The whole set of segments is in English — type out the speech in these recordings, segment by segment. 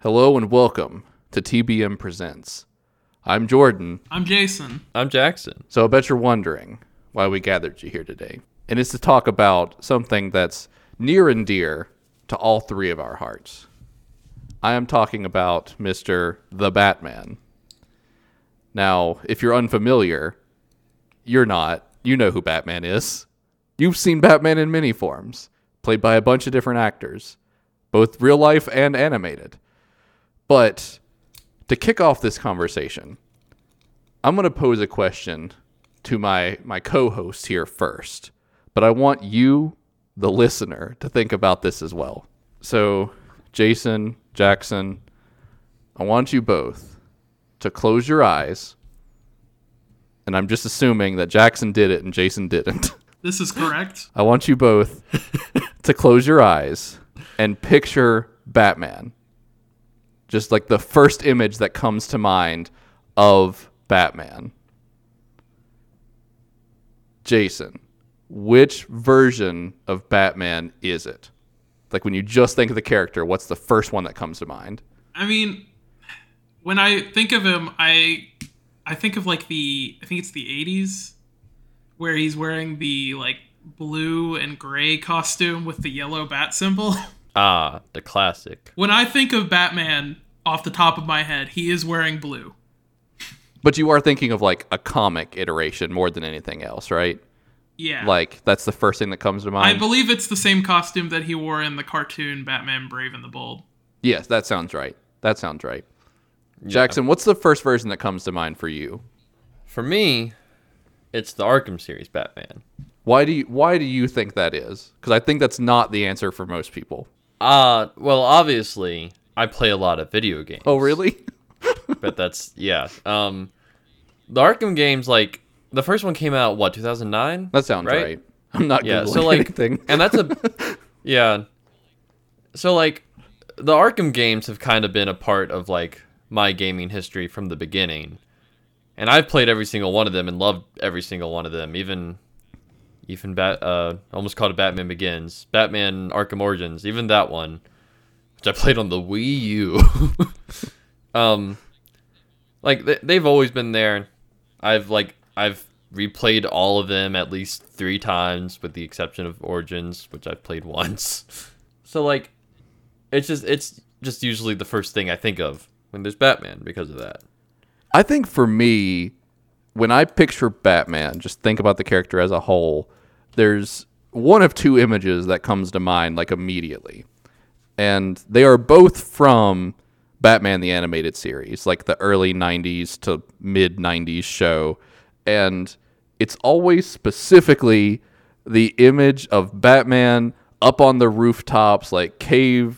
Hello and welcome to TBM Presents. I'm Jordan. I'm Jason. I'm Jackson. So I bet you're wondering why we gathered you here today. And it's to talk about something that's near and dear to all three of our hearts. I am talking about Mr. The Batman. Now, if you're unfamiliar, you're not. You know who Batman is. You've seen Batman in many forms, played by a bunch of different actors, both real life and animated. But to kick off this conversation, I'm going to pose a question to my co-host here first. But I want you, the listener, to think about this as well. So, Jason, Jackson, I want you both to close your eyes. And I'm just assuming that Jackson did it and Jason didn't. This is correct. I want you both to close your eyes and picture Batman. Just like the first image that comes to mind of Batman. Jason, which version of Batman is it? Like when you just think of the character, what's the first one that comes to mind? I mean, when I think of him, I think of like I think it's the 80s where he's wearing the like blue and gray costume with the yellow bat symbol. Ah, the classic. When I think of Batman off the top of my head, he is wearing blue. But you are thinking of like a comic iteration more than anything else, right? Yeah. Like that's the first thing that comes to mind. I believe it's the same costume that he wore in the cartoon Batman Brave and the Bold. Yes, that sounds right. Yeah. Jackson, what's the first version that comes to mind for you? For me, it's the Arkham series Batman. Why do you think that is? Because I think that's not the answer for most people. Well, obviously, I play a lot of video games. Oh, really? But that's, yeah. The Arkham games, like, the first one came out, 2009? That sounds right. I'm not Googling anything. And that's yeah. So, like, the Arkham games have kind of been a part of, like, my gaming history from the beginning. And I've played every single one of them and loved every single one of them, even almost called it Batman Begins, Batman Arkham Origins, even that one, which I played on the Wii U. Like they've always been there. I've replayed all of them at least 3 times, with the exception of Origins, which I've played once. So like, it's just usually the first thing I think of when there's Batman because of that. I think for me, when I picture Batman, just think about the character as a whole. There's one of 2 images that comes to mind, like, immediately. And they are both from Batman the Animated Series, like the early 90s to mid-90s show. And it's always specifically the image of Batman up on the rooftops, like cape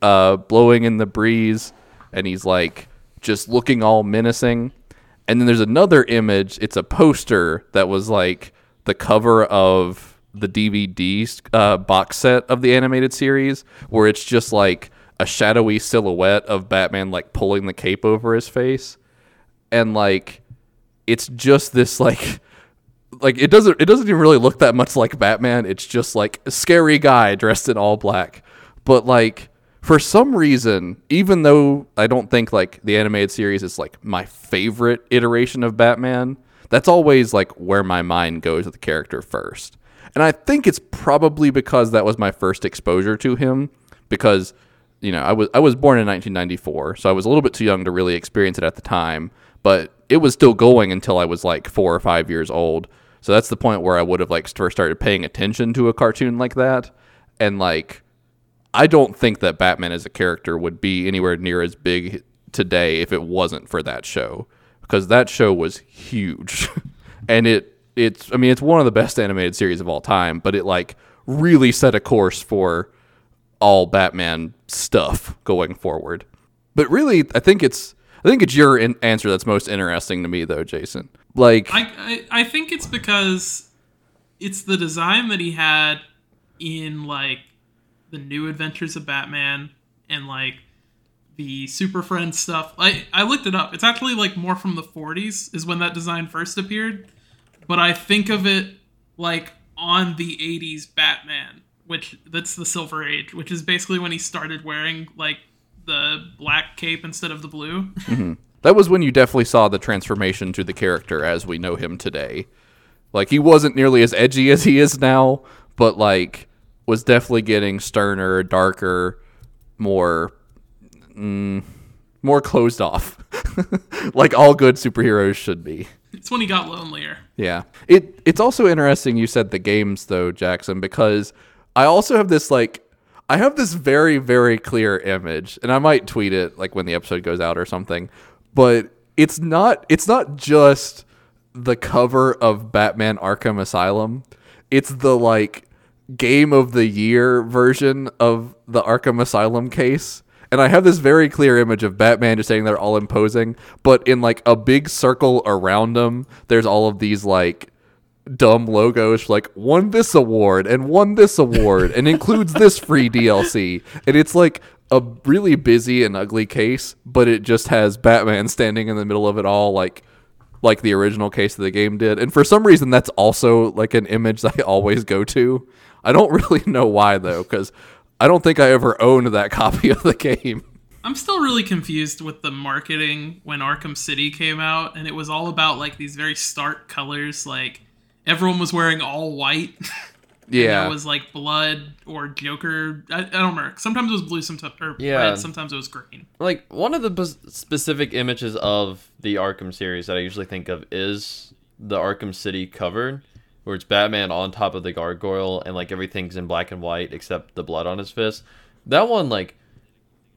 blowing in the breeze. And he's, like, just looking all menacing. And then there's another image. It's a poster that was, like, the cover of the DVD box set of the animated series, where it's just like a shadowy silhouette of Batman, like, pulling the cape over his face, and like it's just this like it doesn't even really look that much like Batman. It's just like a scary guy dressed in all black. But like, for some reason, even though I don't think like the animated series is like my favorite iteration of Batman, that's always like where my mind goes with the character first. And I think it's probably because that was my first exposure to him, because, you know, I was born in 1994, so I was a little bit too young to really experience it at the time, but it was still going until I was like 4 or 5 years old. So that's the point where I would have like first started paying attention to a cartoon like that. And like, I don't think that Batman as a character would be anywhere near as big today if it wasn't for that show, because that show was huge. And it's one of the best animated series of all time, but it like really set a course for all Batman stuff going forward. But really, I think it's your answer that's most interesting to me, though, Jason. Like, I think it's because it's the design that he had in like the New Adventures of Batman and like the Super Friends stuff. I looked it up. It's actually like more from the 40s is when that design first appeared. But I think of it like on the 80s Batman, which that's the Silver Age, which is basically when he started wearing like the black cape instead of the blue. Mm-hmm. That was when you definitely saw the transformation to the character as we know him today. Like, he wasn't nearly as edgy as he is now, but, like, was definitely getting sterner, darker, more closed off. Like all good superheroes should be. It's when he got lonelier. Yeah. It's also interesting you said the games, though, Jackson, because I also have this, like, I have this very, very clear image, and I might tweet it, like, when the episode goes out or something, but it's not just the cover of Batman Arkham Asylum. It's the, like, Game of the Year version of the Arkham Asylum case. And I have this very clear image of Batman just standing there all imposing, but in, like, a big circle around him, there's all of these, like, dumb logos, like, won this award, and includes this free DLC. And it's, like, a really busy and ugly case, but it just has Batman standing in the middle of it all, like the original case of the game did. And for some reason, that's also, like, an image that I always go to. I don't really know why, though, because I don't think I ever owned that copy of the game. I'm still really confused with the marketing when Arkham City came out, and it was all about, like, these very stark colors. Like, everyone was wearing all white. Yeah. It was, like, blood or Joker. I don't remember. Sometimes it was blue, red, sometimes it was green. Like, one of the specific images of the Arkham series that I usually think of is the Arkham City cover, where it's Batman on top of the gargoyle and, like, everything's in black and white except the blood on his fist. That one, like,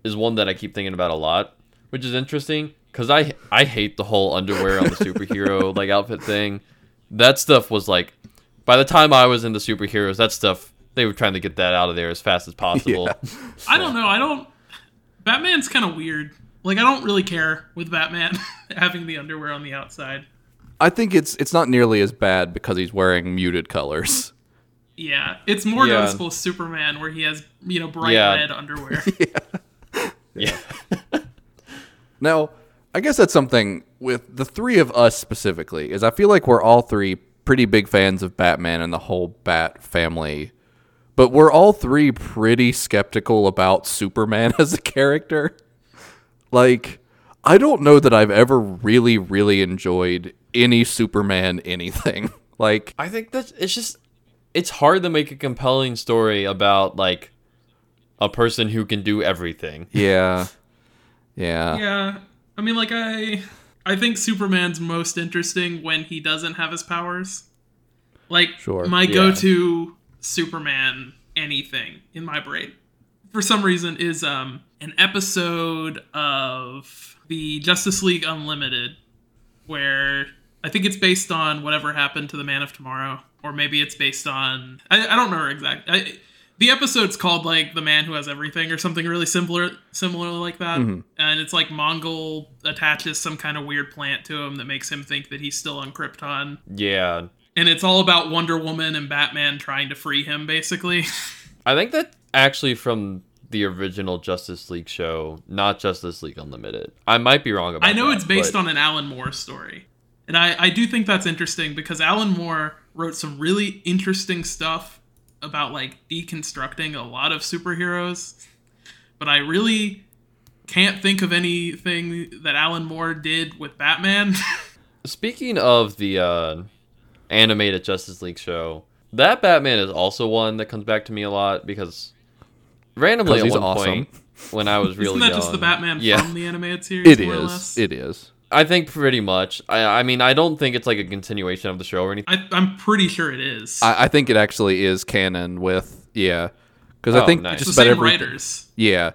is one that I keep thinking about a lot, which is interesting because I hate the whole underwear on the superhero, like, outfit thing. That stuff was, like, by the time I was into superheroes, that stuff, they were trying to get that out of there as fast as possible. Yeah. So. I don't know. Batman's kind of weird. Like, I don't really care with Batman having the underwear on the outside. I think it's not nearly as bad because he's wearing muted colors. Yeah, it's more noticeable Superman where he has, you know, bright red underwear. Yeah. Now, I guess that's something with the three of us specifically, is I feel like we're all three pretty big fans of Batman and the whole Bat family, but we're all three pretty skeptical about Superman as a character. Like, I don't know that I've ever really, really enjoyed any Superman anything. Like, I think that's it's hard to make a compelling story about, like, a person who can do everything. Yeah. I mean, like, I think Superman's most interesting when he doesn't have his powers. Like, my go-to Superman anything in my brain, for some reason, is an episode of the Justice League Unlimited, where I think it's based on whatever happened to the Man of Tomorrow, or maybe it's based on, I don't remember exactly. The episode's called, like, The Man Who Has Everything, or something really similar like that. Mm-hmm. And it's, like, Mongol attaches some kind of weird plant to him that makes him think that he's still on Krypton. Yeah. And it's all about Wonder Woman and Batman trying to free him, basically. I think that actually from the original Justice League show, not Justice League Unlimited. I might be wrong about that. I know it's based on an Alan Moore story. And I do think that's interesting because Alan Moore wrote some really interesting stuff about, like, deconstructing a lot of superheroes. But I really can't think of anything that Alan Moore did with Batman. Speaking of the animated Justice League show, that Batman is also one that comes back to me a lot because randomly at one point when I was really young. Isn't that just the Batman from the animated series? It is. I think pretty much. I mean, I don't think it's like a continuation of the show or anything. I'm pretty sure it is. I think it actually is canon with, because I think just about every writers. Yeah.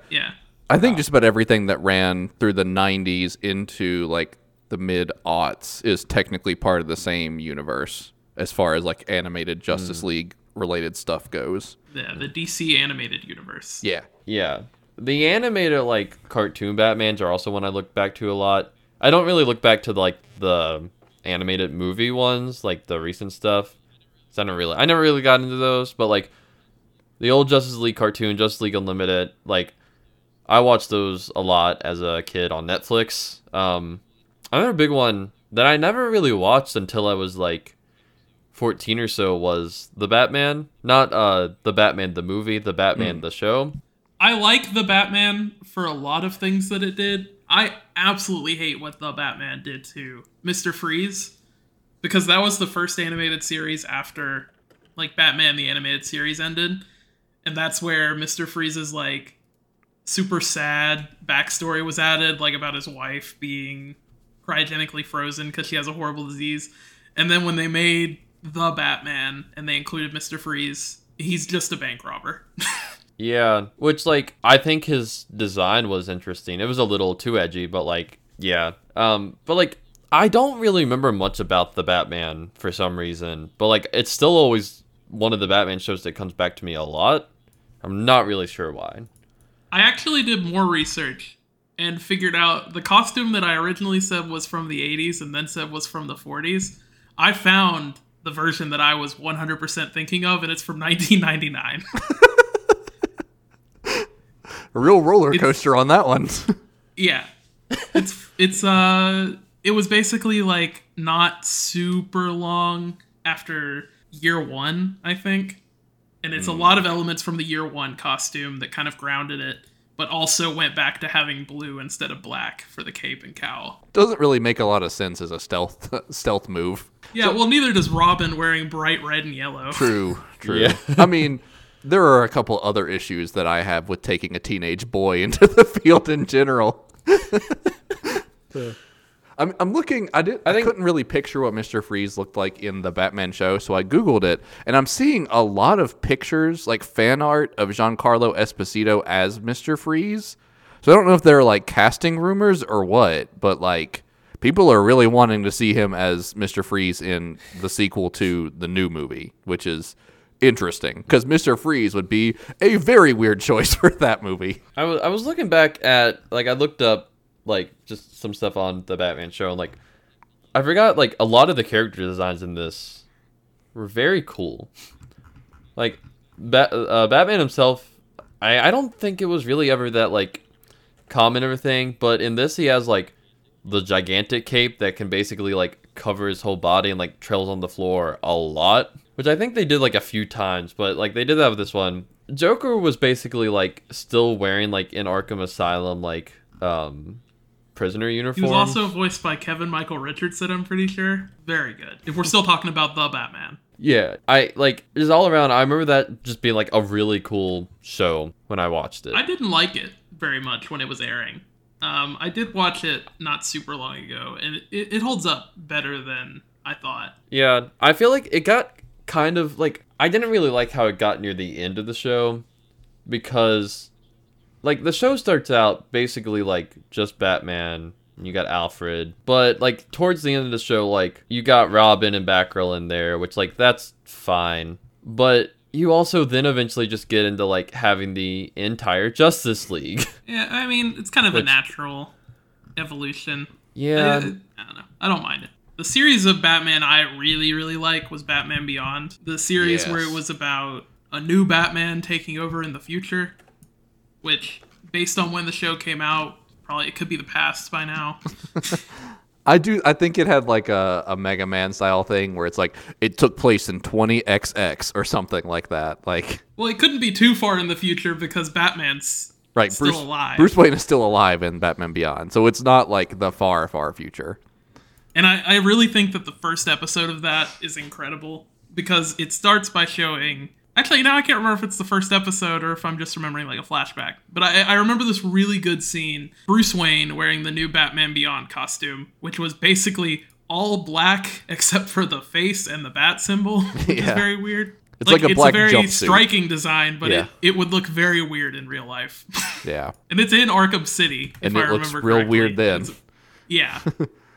I think just about everything that ran through the 90s into, like, the mid-aughts is technically part of the same universe as far as, like, animated Justice League related stuff goes. Yeah, the DC animated universe. Yeah. The animated, like, cartoon Batmans are also one I look back to a lot. I don't really look back to, like, the animated movie ones, like the recent stuff. So I never really got into those, but, like, the old Justice League cartoon, Justice League Unlimited, like, I watched those a lot as a kid on Netflix. Another big one that I never really watched until I was, like, 14 or so was The Batman. Not The Batman the movie, The Batman the show. I like The Batman for a lot of things that it did. I absolutely hate what The Batman did to Mr. Freeze, because that was the first animated series after, like, Batman the Animated Series ended. And that's where Mr. Freeze's, like, super sad backstory was added, like, about his wife being cryogenically frozen because she has a horrible disease. And then when they made The Batman and they included Mr. Freeze, he's just a bank robber. Yeah, which, like, I think his design was interesting. It was a little too edgy, but, like, yeah. But, like, I don't really remember much about The Batman for some reason. But, like, it's still always one of the Batman shows that comes back to me a lot. I'm not really sure why. I actually did more research and figured out the costume that I originally said was from the 80s and then said was from the 40s. I found the version that I was 100% thinking of, and it's from 1999. A real roller coaster on that one. Yeah. It was basically, like, not super long after year one, I think. And it's a lot of elements from the year one costume that kind of grounded it, but also went back to having blue instead of black for the cape and cowl. Doesn't really make a lot of sense as a stealth move. Yeah, so, well, neither does Robin wearing bright red and yellow. True. Yeah. I mean, there are a couple other issues that I have with taking a teenage boy into the field in general. I'm looking. I couldn't really picture what Mr. Freeze looked like in the Batman show, so I Googled it, and I'm seeing a lot of pictures, like fan art, of Giancarlo Esposito as Mr. Freeze. So I don't know if they're, like, casting rumors or what, but, like, people are really wanting to see him as Mr. Freeze in the sequel to the new movie, which is interesting, because Mr. Freeze would be a very weird choice for that movie. I was looking back at, like, I looked up, like, just some stuff on the Batman show, and, like, I forgot, like, a lot of the character designs in this were very cool. Like, Batman himself, I don't think it was really ever that, like, common or everything, but in this he has, like, the gigantic cape that can basically, like, cover his whole body and, like, trails on the floor a lot. Which I think they did, like, a few times, but, like, they did that with this one. Joker was basically, like, still wearing, like, in Arkham Asylum, like, prisoner uniform. He was also voiced by Kevin Michael Richardson, I'm pretty sure. Very good. If we're still talking about The Batman. Yeah. I, like, it was all around. I remember that just being, like, a really cool show when I watched it. I didn't like it very much when it was airing. I did watch it not super long ago, and it holds up better than I thought. Yeah. I feel like it got kind of, like, I didn't really like how it got near the end of the show, because, like, the show starts out basically, like, just Batman, and you got Alfred, but, like, towards the end of the show, like, you got Robin and Batgirl in there, which, like, that's fine, but you also then eventually just get into, like, having the entire Justice League. Yeah, I mean, it's kind of a natural evolution. Yeah. I don't know. I don't mind it. The series of Batman I really, really like was Batman Beyond. The series where it was about a new Batman taking over in the future, which, based on when the show came out, probably it could be the past by now. I think it had, like, a Mega Man style thing where it's like, it took place in 20XX or something like that. Like, well, it couldn't be too far in the future because Batman's still alive. Bruce Wayne is still alive in Batman Beyond, so it's not, like, the far, far future. And I really think that the first episode of that is incredible, because it starts by showing... Actually, now I can't remember if it's the first episode or if I'm just remembering, like, a flashback. But I remember this really good scene. Bruce Wayne wearing the new Batman Beyond costume, which was basically all black except for the face and the bat symbol, which is very weird. It's like a black jumpsuit. It's a very striking design, but it would look very weird in real life. Yeah. And it's in Arkham City, if I remember correctly. And it looks real weird then. Yeah.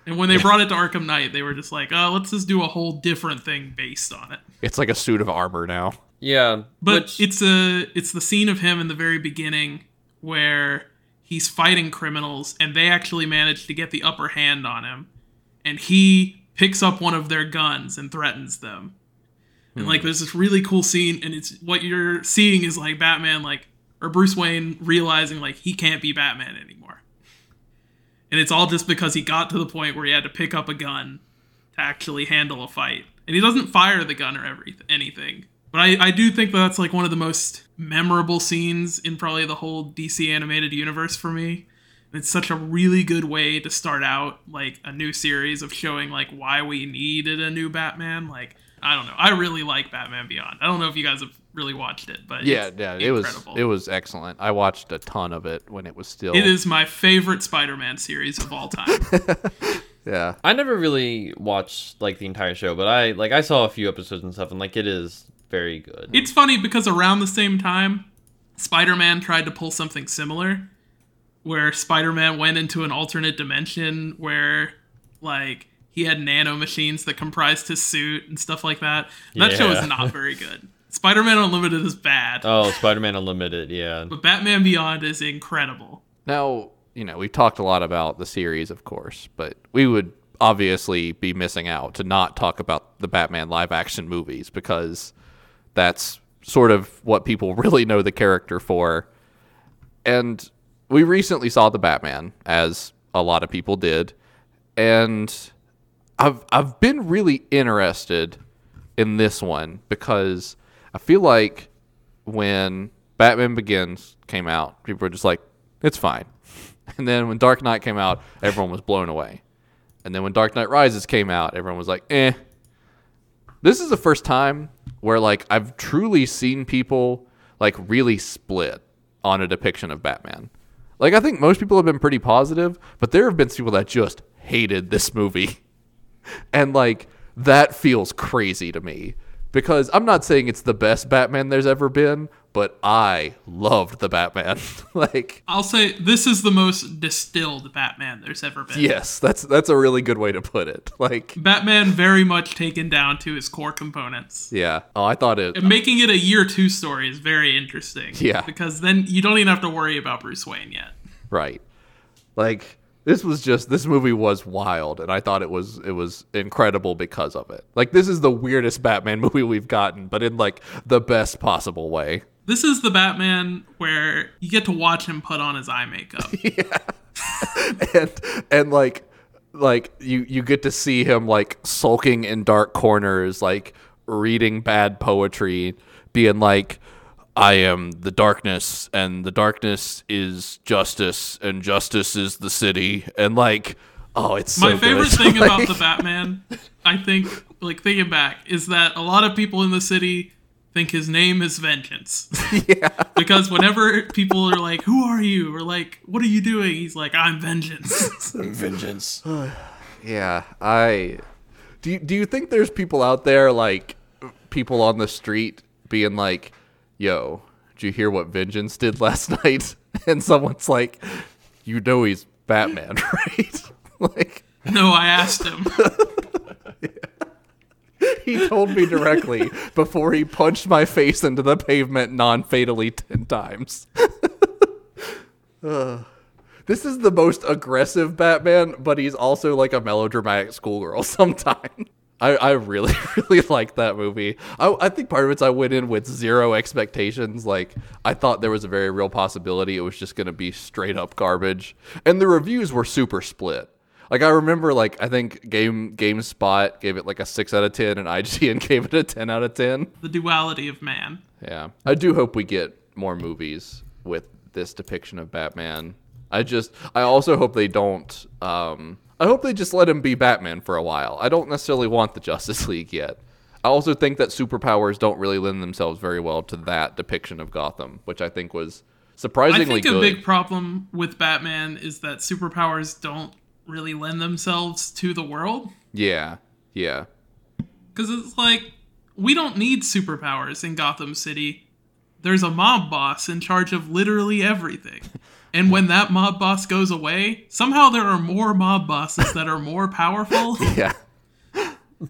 And when they brought it to Arkham Knight, they were just like, oh, let's just do a whole different thing based on it. It's like a suit of armor now. Yeah. But it's the scene of him in the very beginning where he's fighting criminals, and they actually manage to get the upper hand on him. And he picks up one of their guns and threatens them. And, like, there's this really cool scene, and it's what you're seeing is, like, Batman, like, or Bruce Wayne realizing, like, he can't be Batman anymore. And it's all just because he got to the point where he had to pick up a gun to actually handle a fight. And he doesn't fire the gun or anything. But I do think that's, like, one of the most memorable scenes in probably the whole DC animated universe for me. And it's such a really good way to start out like a new series of showing like why we needed a new Batman. Like, I don't know. I really like Batman Beyond. I don't know if you guys have really watched it, but it's incredible. It was excellent. I watched a ton of it when it was still. It is my favorite Spider-Man series of all time. Yeah. I never really watched like the entire show, but I saw a few episodes and stuff, and like it is very good. It's funny because around the same time, Spider-Man tried to pull something similar, where Spider-Man went into an alternate dimension where like he had nano machines that comprised his suit and stuff like that. And that show is not very good. Spider-Man Unlimited is bad. Oh, Spider-Man Unlimited, yeah. But Batman Beyond is incredible. Now, you know, we've talked a lot about the series, of course, but we would obviously be missing out to not talk about the Batman live-action movies, because that's sort of what people really know the character for. And we recently saw The Batman, as a lot of people did, and I've been really interested in this one because I feel like when Batman Begins came out, people were just like, it's fine. And then when Dark Knight came out, everyone was blown away. And then when Dark Knight Rises came out, everyone was like, eh. This is the first time where like I've truly seen people like really split on a depiction of Batman. Like, I think most people have been pretty positive, but there have been people that just hated this movie. And like, that feels crazy to me, because I'm not saying it's the best Batman there's ever been, but I loved the Batman. Like, I'll say this is the most distilled Batman there's ever been. Yes, that's a really good way to put it. Like, Batman very much taken down to his core components. Yeah. Oh, I thought it. And making it a year two story is very interesting. Yeah. Because then you don't even have to worry about Bruce Wayne yet. Right. Like, this movie was wild, and I thought it was incredible because of it. Like, this is the weirdest Batman movie we've gotten, but in like the best possible way. This is the Batman where you get to watch him put on his eye makeup. Yeah. and like you get to see him like sulking in dark corners, like reading bad poetry, being like, I am the darkness, and the darkness is justice, and justice is the city. And like, oh, it's so good. My favorite thing about the Batman, I think, like thinking back, is that a lot of people in the city think his name is Vengeance. Yeah. Because whenever people are like, who are you? Or like, what are you doing? He's like, I'm Vengeance. I'm Vengeance. Yeah. Do you think there's people out there, like people on the street being like, yo, did you hear what Vengeance did last night? And someone's like, you know he's Batman, right? Like, no, I asked him. Yeah. He told me directly before he punched my face into the pavement non-fatally 10 times. This is the most aggressive Batman, but he's also like a melodramatic schoolgirl sometimes. I really, really liked that movie. I think part of it's I went in with zero expectations. Like, I thought there was a very real possibility it was just going to be straight up garbage. And the reviews were super split. Like, I remember, like, I think GameSpot gave it like a 6 out of 10 and IGN gave it a 10 out of 10. The duality of man. Yeah. I do hope we get more movies with this depiction of Batman. I also hope they don't... I hope they just let him be Batman for a while. I don't necessarily want the Justice League yet. I also think that superpowers don't really lend themselves very well to that depiction of Gotham, which I think was surprisingly good. I think a big problem with Batman is that superpowers don't really lend themselves to the world. Yeah, yeah. Because it's like, we don't need superpowers in Gotham City. There's a mob boss in charge of literally everything. And when that mob boss goes away, somehow there are more mob bosses that are more powerful. Yeah.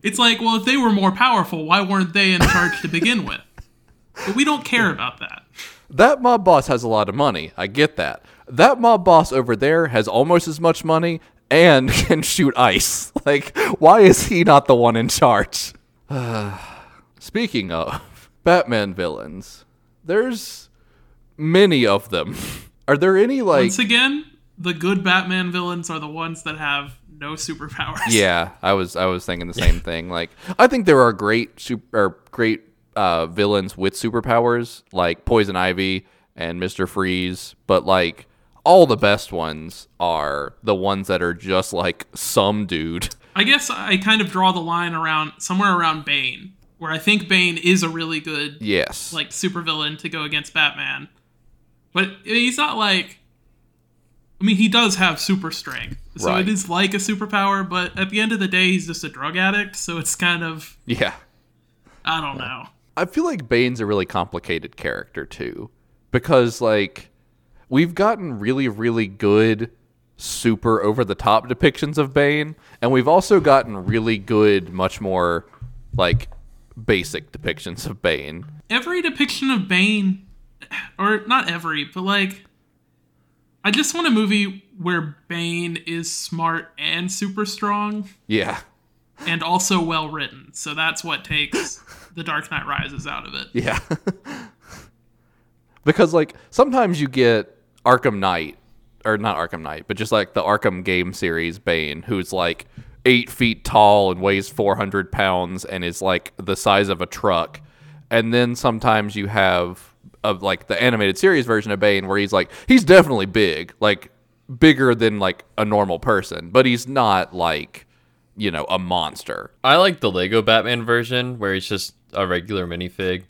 It's like, well, if they were more powerful, why weren't they in charge to begin with? But we don't care about that. That mob boss has a lot of money. I get that. That mob boss over there has almost as much money and can shoot ice. Like, why is he not the one in charge? Speaking of Batman villains, there's many of them. Are there any, like... Once again, the good Batman villains are the ones that have no superpowers. Yeah, I was thinking the same thing. Like, I think there are great villains with superpowers, like Poison Ivy and Mr. Freeze, but like all the best ones are the ones that are just like some dude. I guess I kind of draw the line around somewhere around Bane, where I think Bane is a really good like supervillain to go against Batman. But he's not like, I mean, he does have super strength, so it is like a superpower, but at the end of the day, he's just a drug addict, so it's kind of... I don't know. I feel like Bane's a really complicated character, too, because, like, we've gotten really, really good super over-the-top depictions of Bane, and we've also gotten really good, much more, like, basic depictions of Bane. Every depiction of Bane, or not every, but, like... I just want a movie where Bane is smart and super strong. Yeah. And also well written. So that's what takes The Dark Knight Rises out of it. Yeah. Because, like, sometimes you get Arkham Knight, or not Arkham Knight, but just like the Arkham game series Bane, who's like 8 feet tall and weighs 400 pounds and is like the size of a truck. And then sometimes you have, of like the animated series version of Bane, where he's like, he's definitely big, like bigger than like a normal person, but he's not like, you know, a monster. I like the Lego Batman version where he's just a regular minifig.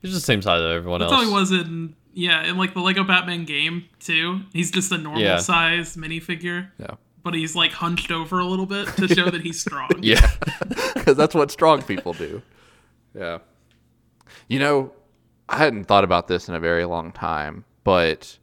He's the same size as everyone else. That's how he was in, in like the Lego Batman game too. He's just a normal size minifigure. Yeah. But he's like hunched over a little bit to show that he's strong. Yeah. Because that's what strong people do. Yeah. You know, I hadn't thought about this in a very long time, but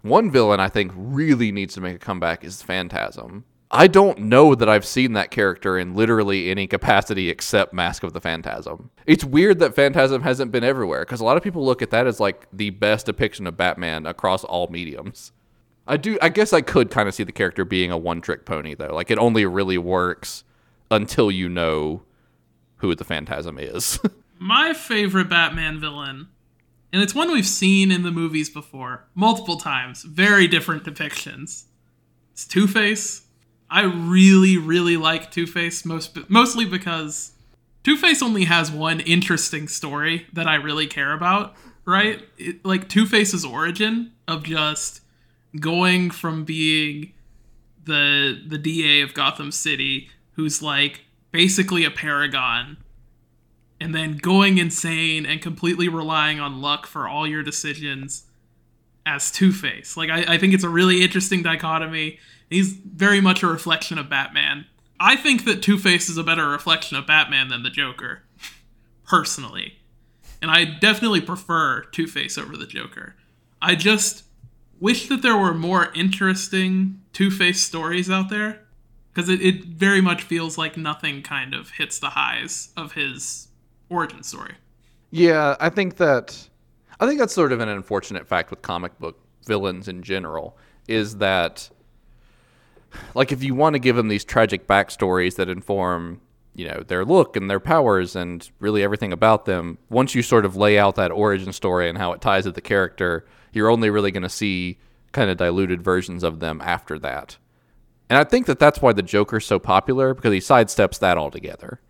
one villain I think really needs to make a comeback is Phantasm. I don't know that I've seen that character in literally any capacity except Mask of the Phantasm. It's weird that Phantasm hasn't been everywhere, because a lot of people look at that as like the best depiction of Batman across all mediums. I guess I could kind of see the character being a one-trick pony, though. Like, it only really works until you know who the Phantasm is. My favorite Batman villain, and it's one we've seen in the movies before, multiple times, very different depictions, it's Two-Face. I really, really like Two-Face, mostly because Two-Face only has one interesting story that I really care about, right? Like, Two-Face's origin of just going from being the DA of Gotham City, who's, like, basically a paragon, and then going insane and completely relying on luck for all your decisions as Two-Face. Like, I think it's a really interesting dichotomy. He's very much a reflection of Batman. I think that Two-Face is a better reflection of Batman than the Joker, personally. And I definitely prefer Two-Face over the Joker. I just wish that there were more interesting Two-Face stories out there, because it very much feels like nothing kind of hits the highs of his origin story. Yeah, I think that's sort of an unfortunate fact with comic book villains in general, is that, like, if you want to give them these tragic backstories that inform, you know, their look and their powers and really everything about them, once you sort of lay out that origin story and how it ties to the character, you're only really going to see kind of diluted versions of them after that. And I think that that's why the Joker's so popular, because he sidesteps that altogether.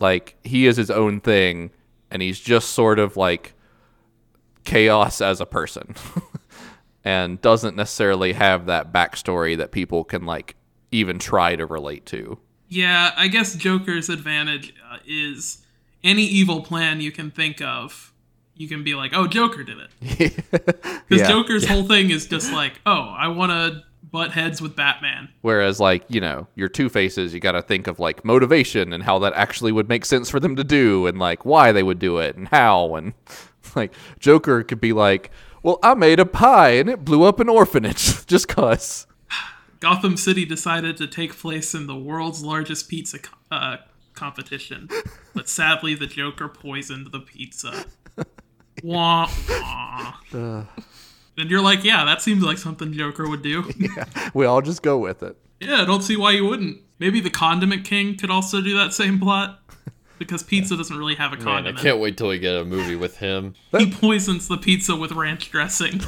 Like, he is his own thing, and he's just sort of, like, chaos as a person. And doesn't necessarily have that backstory that people can, like, even try to relate to. Yeah, I guess Joker's advantage is any evil plan you can think of, you can be like, oh, Joker did it. Because Joker's whole thing is just like, oh, I want to butt heads with Batman. Whereas, like, you know, your Two-Faces, you got to think of, like, motivation and how that actually would make sense for them to do, and, like, why they would do it and how. And, like, Joker could be like, well, I made a pie and it blew up an orphanage just cause. Gotham City decided to take place in the world's largest pizza competition. But sadly, the Joker poisoned the pizza. Wah, wah. And you're like, yeah, that seems like something Joker would do. Yeah, we all just go with it. Yeah, I don't see why you wouldn't. Maybe the Condiment King could also do that same plot, because pizza doesn't really have a condiment. Man, I can't wait till we get a movie with him. He poisons the pizza with ranch dressing.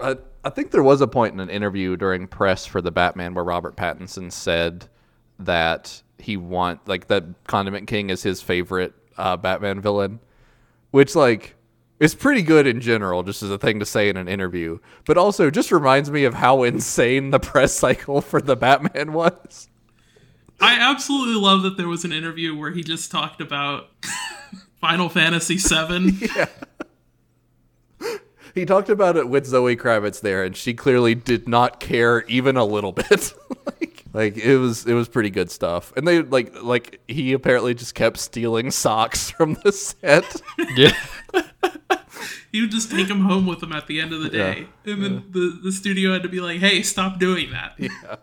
I think there was a point in an interview during press for The Batman where Robert Pattinson said that he wants, like, that Condiment King is his favorite Batman villain, which, like, is pretty good in general, just as a thing to say in an interview, but also just reminds me of how insane the press cycle for the Batman was. I absolutely love that there was an interview where he just talked about Final Fantasy VII. Yeah. He talked about it with Zoe Kravitz there, and she clearly did not care even a little bit. Like it was pretty good stuff. And they like he apparently just kept stealing socks from the set. Yeah. He would just take them home with him at the end of the day. Yeah. And then the studio had to be like, "Hey, stop doing that." Yeah.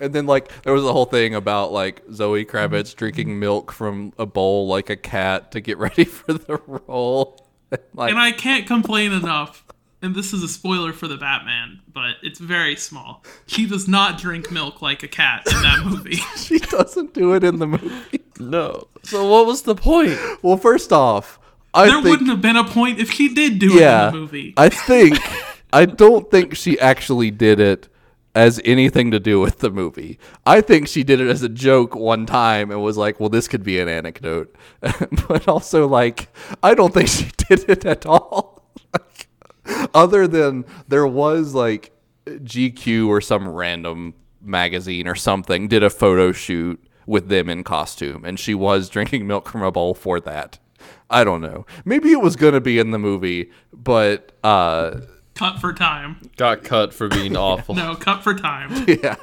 And then, like, there was a whole thing about, like, Zoe Kravitz drinking milk from a bowl like a cat to get ready for the role. Like, and I can't complain enough, and this is a spoiler for the Batman, but it's very small. She does not drink milk like a cat in that movie. She doesn't do it in the movie. No. So what was the point? Well, first off, I think there wouldn't have been a point if she did do it in the movie. I don't think she actually did it as anything to do with the movie. I think she did it as a joke one time and was like, well, this could be an anecdote. But also, like, I don't think she did it at all. Like, other than there was, like, GQ or some random magazine or something did a photo shoot with them in costume, and she was drinking milk from a bowl for that. I don't know. Maybe it was going to be in the movie, but... cut for time. Got cut for being awful. No, cut for time. Yeah.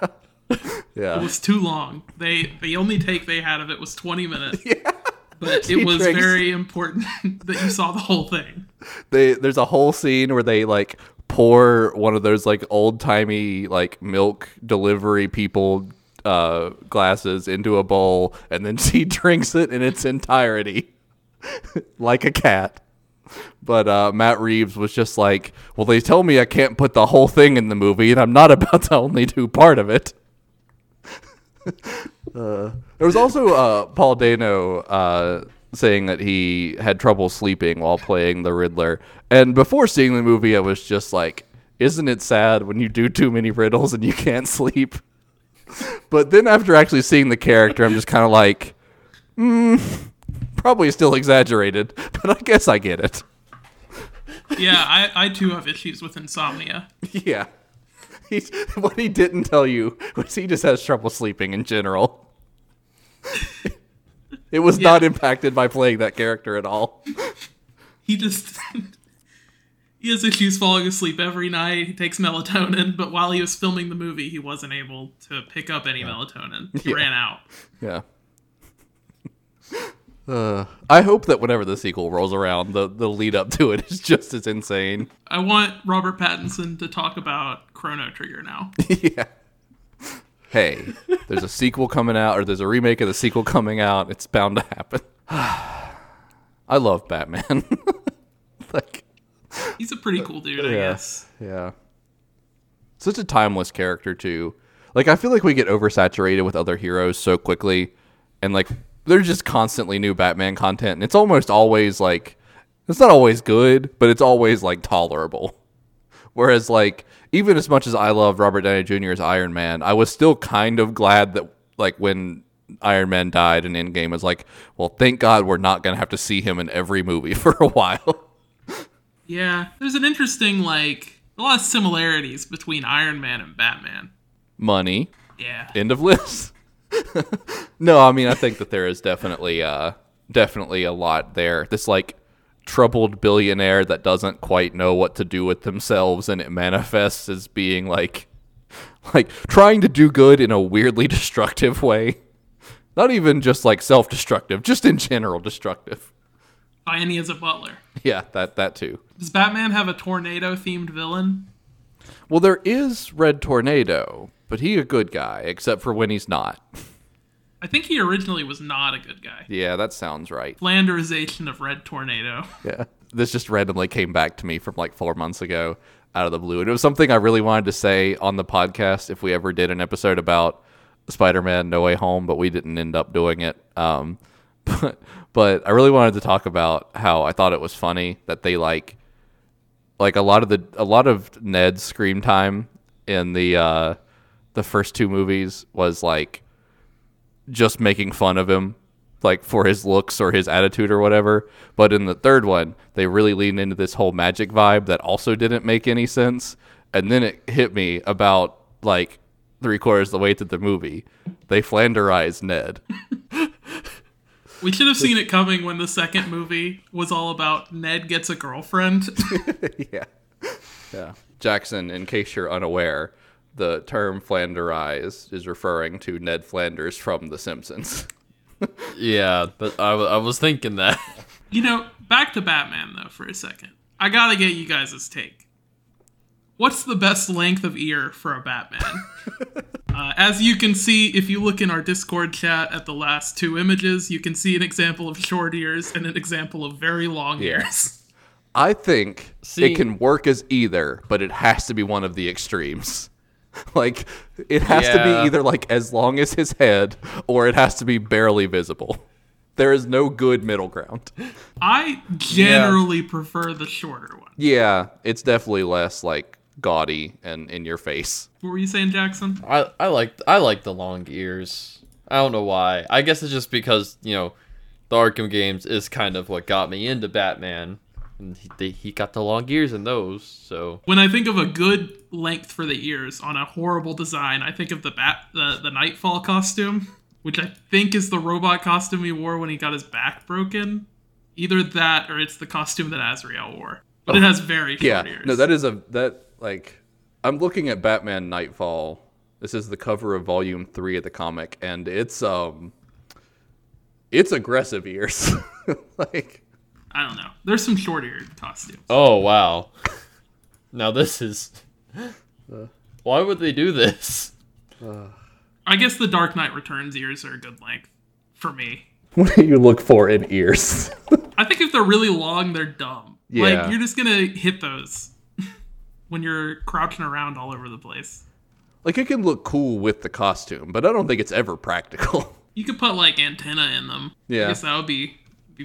Yeah. It was too long. The only take they had of it was 20 minutes. Yeah. But it was very important that you saw the whole thing. There's a whole scene where they, like, pour one of those, like, old-timey, like, milk delivery people glasses into a bowl, and then she drinks it in its entirety. Like a cat. But Matt Reeves was just like, well, they tell me I can't put the whole thing in the movie, and I'm not about to only do part of it. There was also Paul Dano saying that he had trouble sleeping while playing the Riddler. And before seeing the movie, I was just like, isn't it sad when you do too many riddles and you can't sleep? But then after actually seeing the character, I'm just kind of like, probably still exaggerated, but I guess I get it. Yeah, I too have issues with insomnia. Yeah. What he didn't tell you was he just has trouble sleeping in general. It was not impacted by playing that character at all. He has issues falling asleep every night. He takes melatonin, but while he was filming the movie, he wasn't able to pick up any melatonin. He ran out. Yeah. I hope that whenever the sequel rolls around, the lead up to it is just as insane. I want Robert Pattinson to talk about Chrono Trigger now. Yeah. Hey, there's a sequel coming out, or there's a remake of the sequel coming out. It's bound to happen. I love Batman. Like, he's a pretty cool dude, I guess. Yeah. Such a timeless character, too. Like, I feel like we get oversaturated with other heroes so quickly, and, like, there's just constantly new Batman content, and it's almost always, like, it's not always good, but it's always, like, tolerable. Whereas, like, even as much as I love Robert Downey Jr. as Iron Man, I was still kind of glad that, like, when Iron Man died in Endgame, I was like, well, thank God we're not going to have to see him in every movie for a while. Yeah. There's an interesting, like, a lot of similarities between Iron Man and Batman. Money. Yeah. End of list. No, I mean, I think that there is definitely a lot there. This, like, troubled billionaire that doesn't quite know what to do with themselves, and it manifests as being, like trying to do good in a weirdly destructive way. Not even just, like, self-destructive, just in general destructive. Irony as a butler. Yeah, that too. Does Batman have a tornado-themed villain? Well, there is Red Tornado, but he a good guy, except for when he's not. I think he originally was not a good guy. Yeah, that sounds right. Flanderization of Red Tornado. Yeah. This just randomly came back to me from like 4 months ago out of the blue. And it was something I really wanted to say on the podcast if we ever did an episode about Spider-Man No Way Home, but we didn't end up doing it. But I really wanted to talk about how I thought it was funny that they like a lot of Ned's screen time in the first two movies was like just making fun of him, like, for his looks or his attitude or whatever. But in the third one, they really lean into this whole magic vibe that also didn't make any sense. And then it hit me about, like, 3/4 the way to the movie. They flanderized Ned. We should have seen it coming when the second movie was all about Ned gets a girlfriend. Yeah. Jackson, in case you're unaware, the term flanderize is referring to Ned Flanders from The Simpsons. Yeah, but I was thinking that. You know, back to Batman, though, for a second. I gotta get you guys' take. What's the best length of ear for a Batman? As you can see, if you look in our Discord chat at the last two images, you can see an example of short ears and an example of very long ears. I think it can work as either, but it has to be one of the extremes. Like, it has to be either, like, as long as his head, or it has to be barely visible. There is no good middle ground. I generally prefer the shorter one. Yeah, it's definitely less, like, gaudy and in your face. What were you saying, Jackson? I like the long ears. I don't know why. I guess it's just because, you know, the Arkham games is kind of what got me into Batman. And he got the long ears in those, so... When I think of a good length for the ears on a horrible design, I think of the Nightfall costume, which I think is the robot costume he wore when he got his back broken. Either that, or it's the costume that Azrael wore. But it has very short ears. No, that is I'm looking at Batman Nightfall. This is the cover of Volume 3 of the comic, and it's aggressive ears. Like... I don't know. There's some short-eared costumes. Oh, wow. Now this is... Why would they do this? I guess the Dark Knight Returns ears are a good length for me. What do you look for in ears? I think if they're really long, they're dumb. Yeah. Like, you're just going to hit those when you're crouching around all over the place. Like, it can look cool with the costume, but I don't think it's ever practical. You could put, like, antenna in them. Yeah. I guess that would be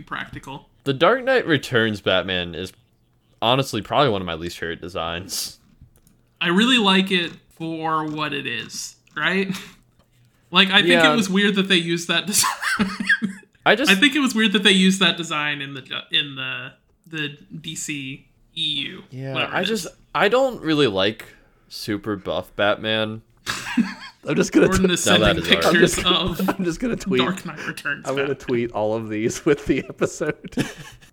practical. The Dark Knight Returns Batman is honestly probably one of my least favorite designs. I really like it for what it is, right? Like, I think it was weird that they used that design. I think it was weird that they used that design in the DC EU. Yeah, I don't really like super buff Batman. I'm just gonna tweet Dark Knight Returns. I'm gonna tweet all of these with the episode.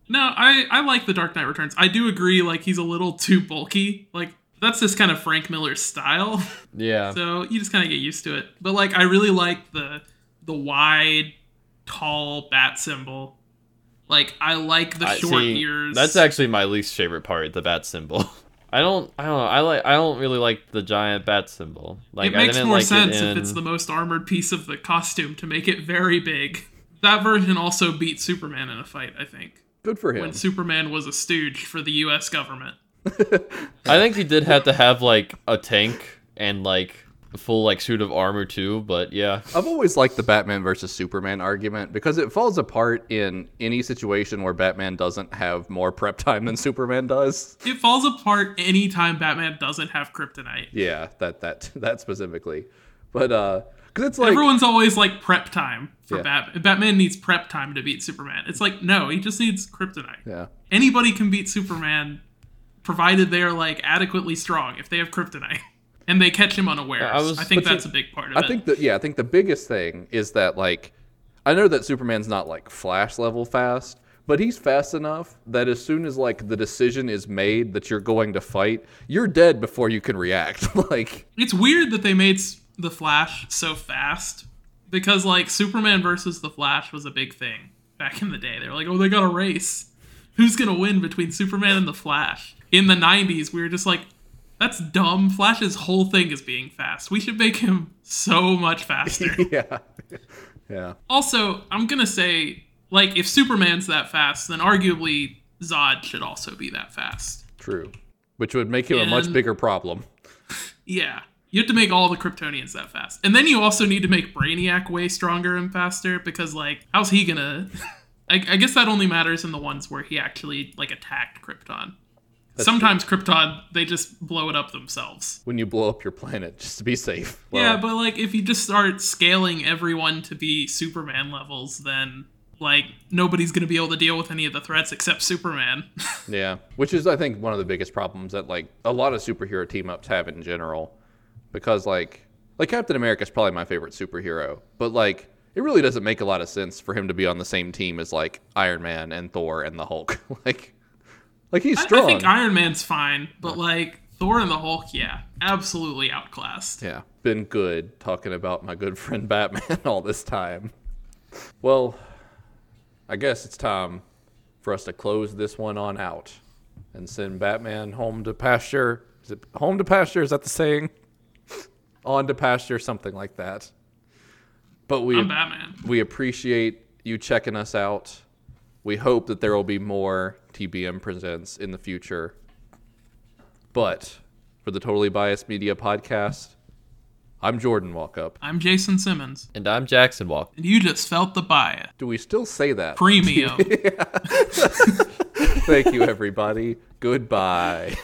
No, I like the Dark Knight Returns. I do agree, like, he's a little too bulky. Like, that's just kind of Frank Miller's style. Yeah. So you just kind of get used to it. But, like, I really like the wide, tall bat symbol. Like, I like the short ears. That's actually my least favorite part, the bat symbol. I don't know. I don't really like the giant bat symbol. Like, it makes more sense if it's the most armored piece of the costume to make it very big. That version also beat Superman in a fight, I think. Good for him. When Superman was a stooge for the U.S. government. I think he did have to have, like, a tank and, like, a full, like, suit of armor too, but yeah. I've always liked the Batman versus Superman argument because it falls apart in any situation where Batman doesn't have more prep time than Superman does. It falls apart any time Batman doesn't have kryptonite. Yeah, that specifically. But cuz it's like everyone's always like prep time for Batman. Batman needs prep time to beat Superman. It's like, no, he just needs kryptonite. Yeah. Anybody can beat Superman provided they're, like, adequately strong if they have kryptonite. And they catch him unawares. I think that's a big part of it. I think the biggest thing is that, like, I know that Superman's not, like, Flash level fast, but he's fast enough that as soon as, like, the decision is made that you're going to fight, you're dead before you can react. Like, it's weird that they made the Flash so fast because, like, Superman versus the Flash was a big thing back in the day. They were like, oh, they got a race. Who's going to win between Superman and the Flash? In the 90s, we were just like, that's dumb. Flash's whole thing is being fast. We should make him so much faster. Yeah. Also, I'm going to say, like, if Superman's that fast, then arguably Zod should also be that fast. True. Which would make him a much bigger problem. Yeah. You have to make all the Kryptonians that fast. And then you also need to make Brainiac way stronger and faster because, like, how's he going to... I guess that only matters in the ones where he actually, like, attacked Krypton. Sometimes Krypton, they just blow it up themselves. When you blow up your planet, just to be safe. Well, yeah, but like if you just start scaling everyone to be Superman levels, then like nobody's going to be able to deal with any of the threats except Superman. Yeah, which is I think one of the biggest problems that like a lot of superhero team ups have in general, because like Captain America is probably my favorite superhero, but like it really doesn't make a lot of sense for him to be on the same team as like Iron Man and Thor and the Hulk. Like he's strong. I think Iron Man's fine, but like Thor and the Hulk, yeah, absolutely outclassed. Yeah, been good talking about my good friend Batman all this time. Well, I guess it's time for us to close this one on out and send Batman home to pasture. Is it home to pasture? Is that the saying? On to pasture, something like that. But we appreciate you checking us out. We hope that there will be more TBM Presents in the future. But for the Totally Biased Media Podcast, I'm Jordan Walkup. I'm Jason Simmons. And I'm Jackson Walkup. And you just felt the bias. Do we still say that? Premium. Thank you, everybody. Goodbye.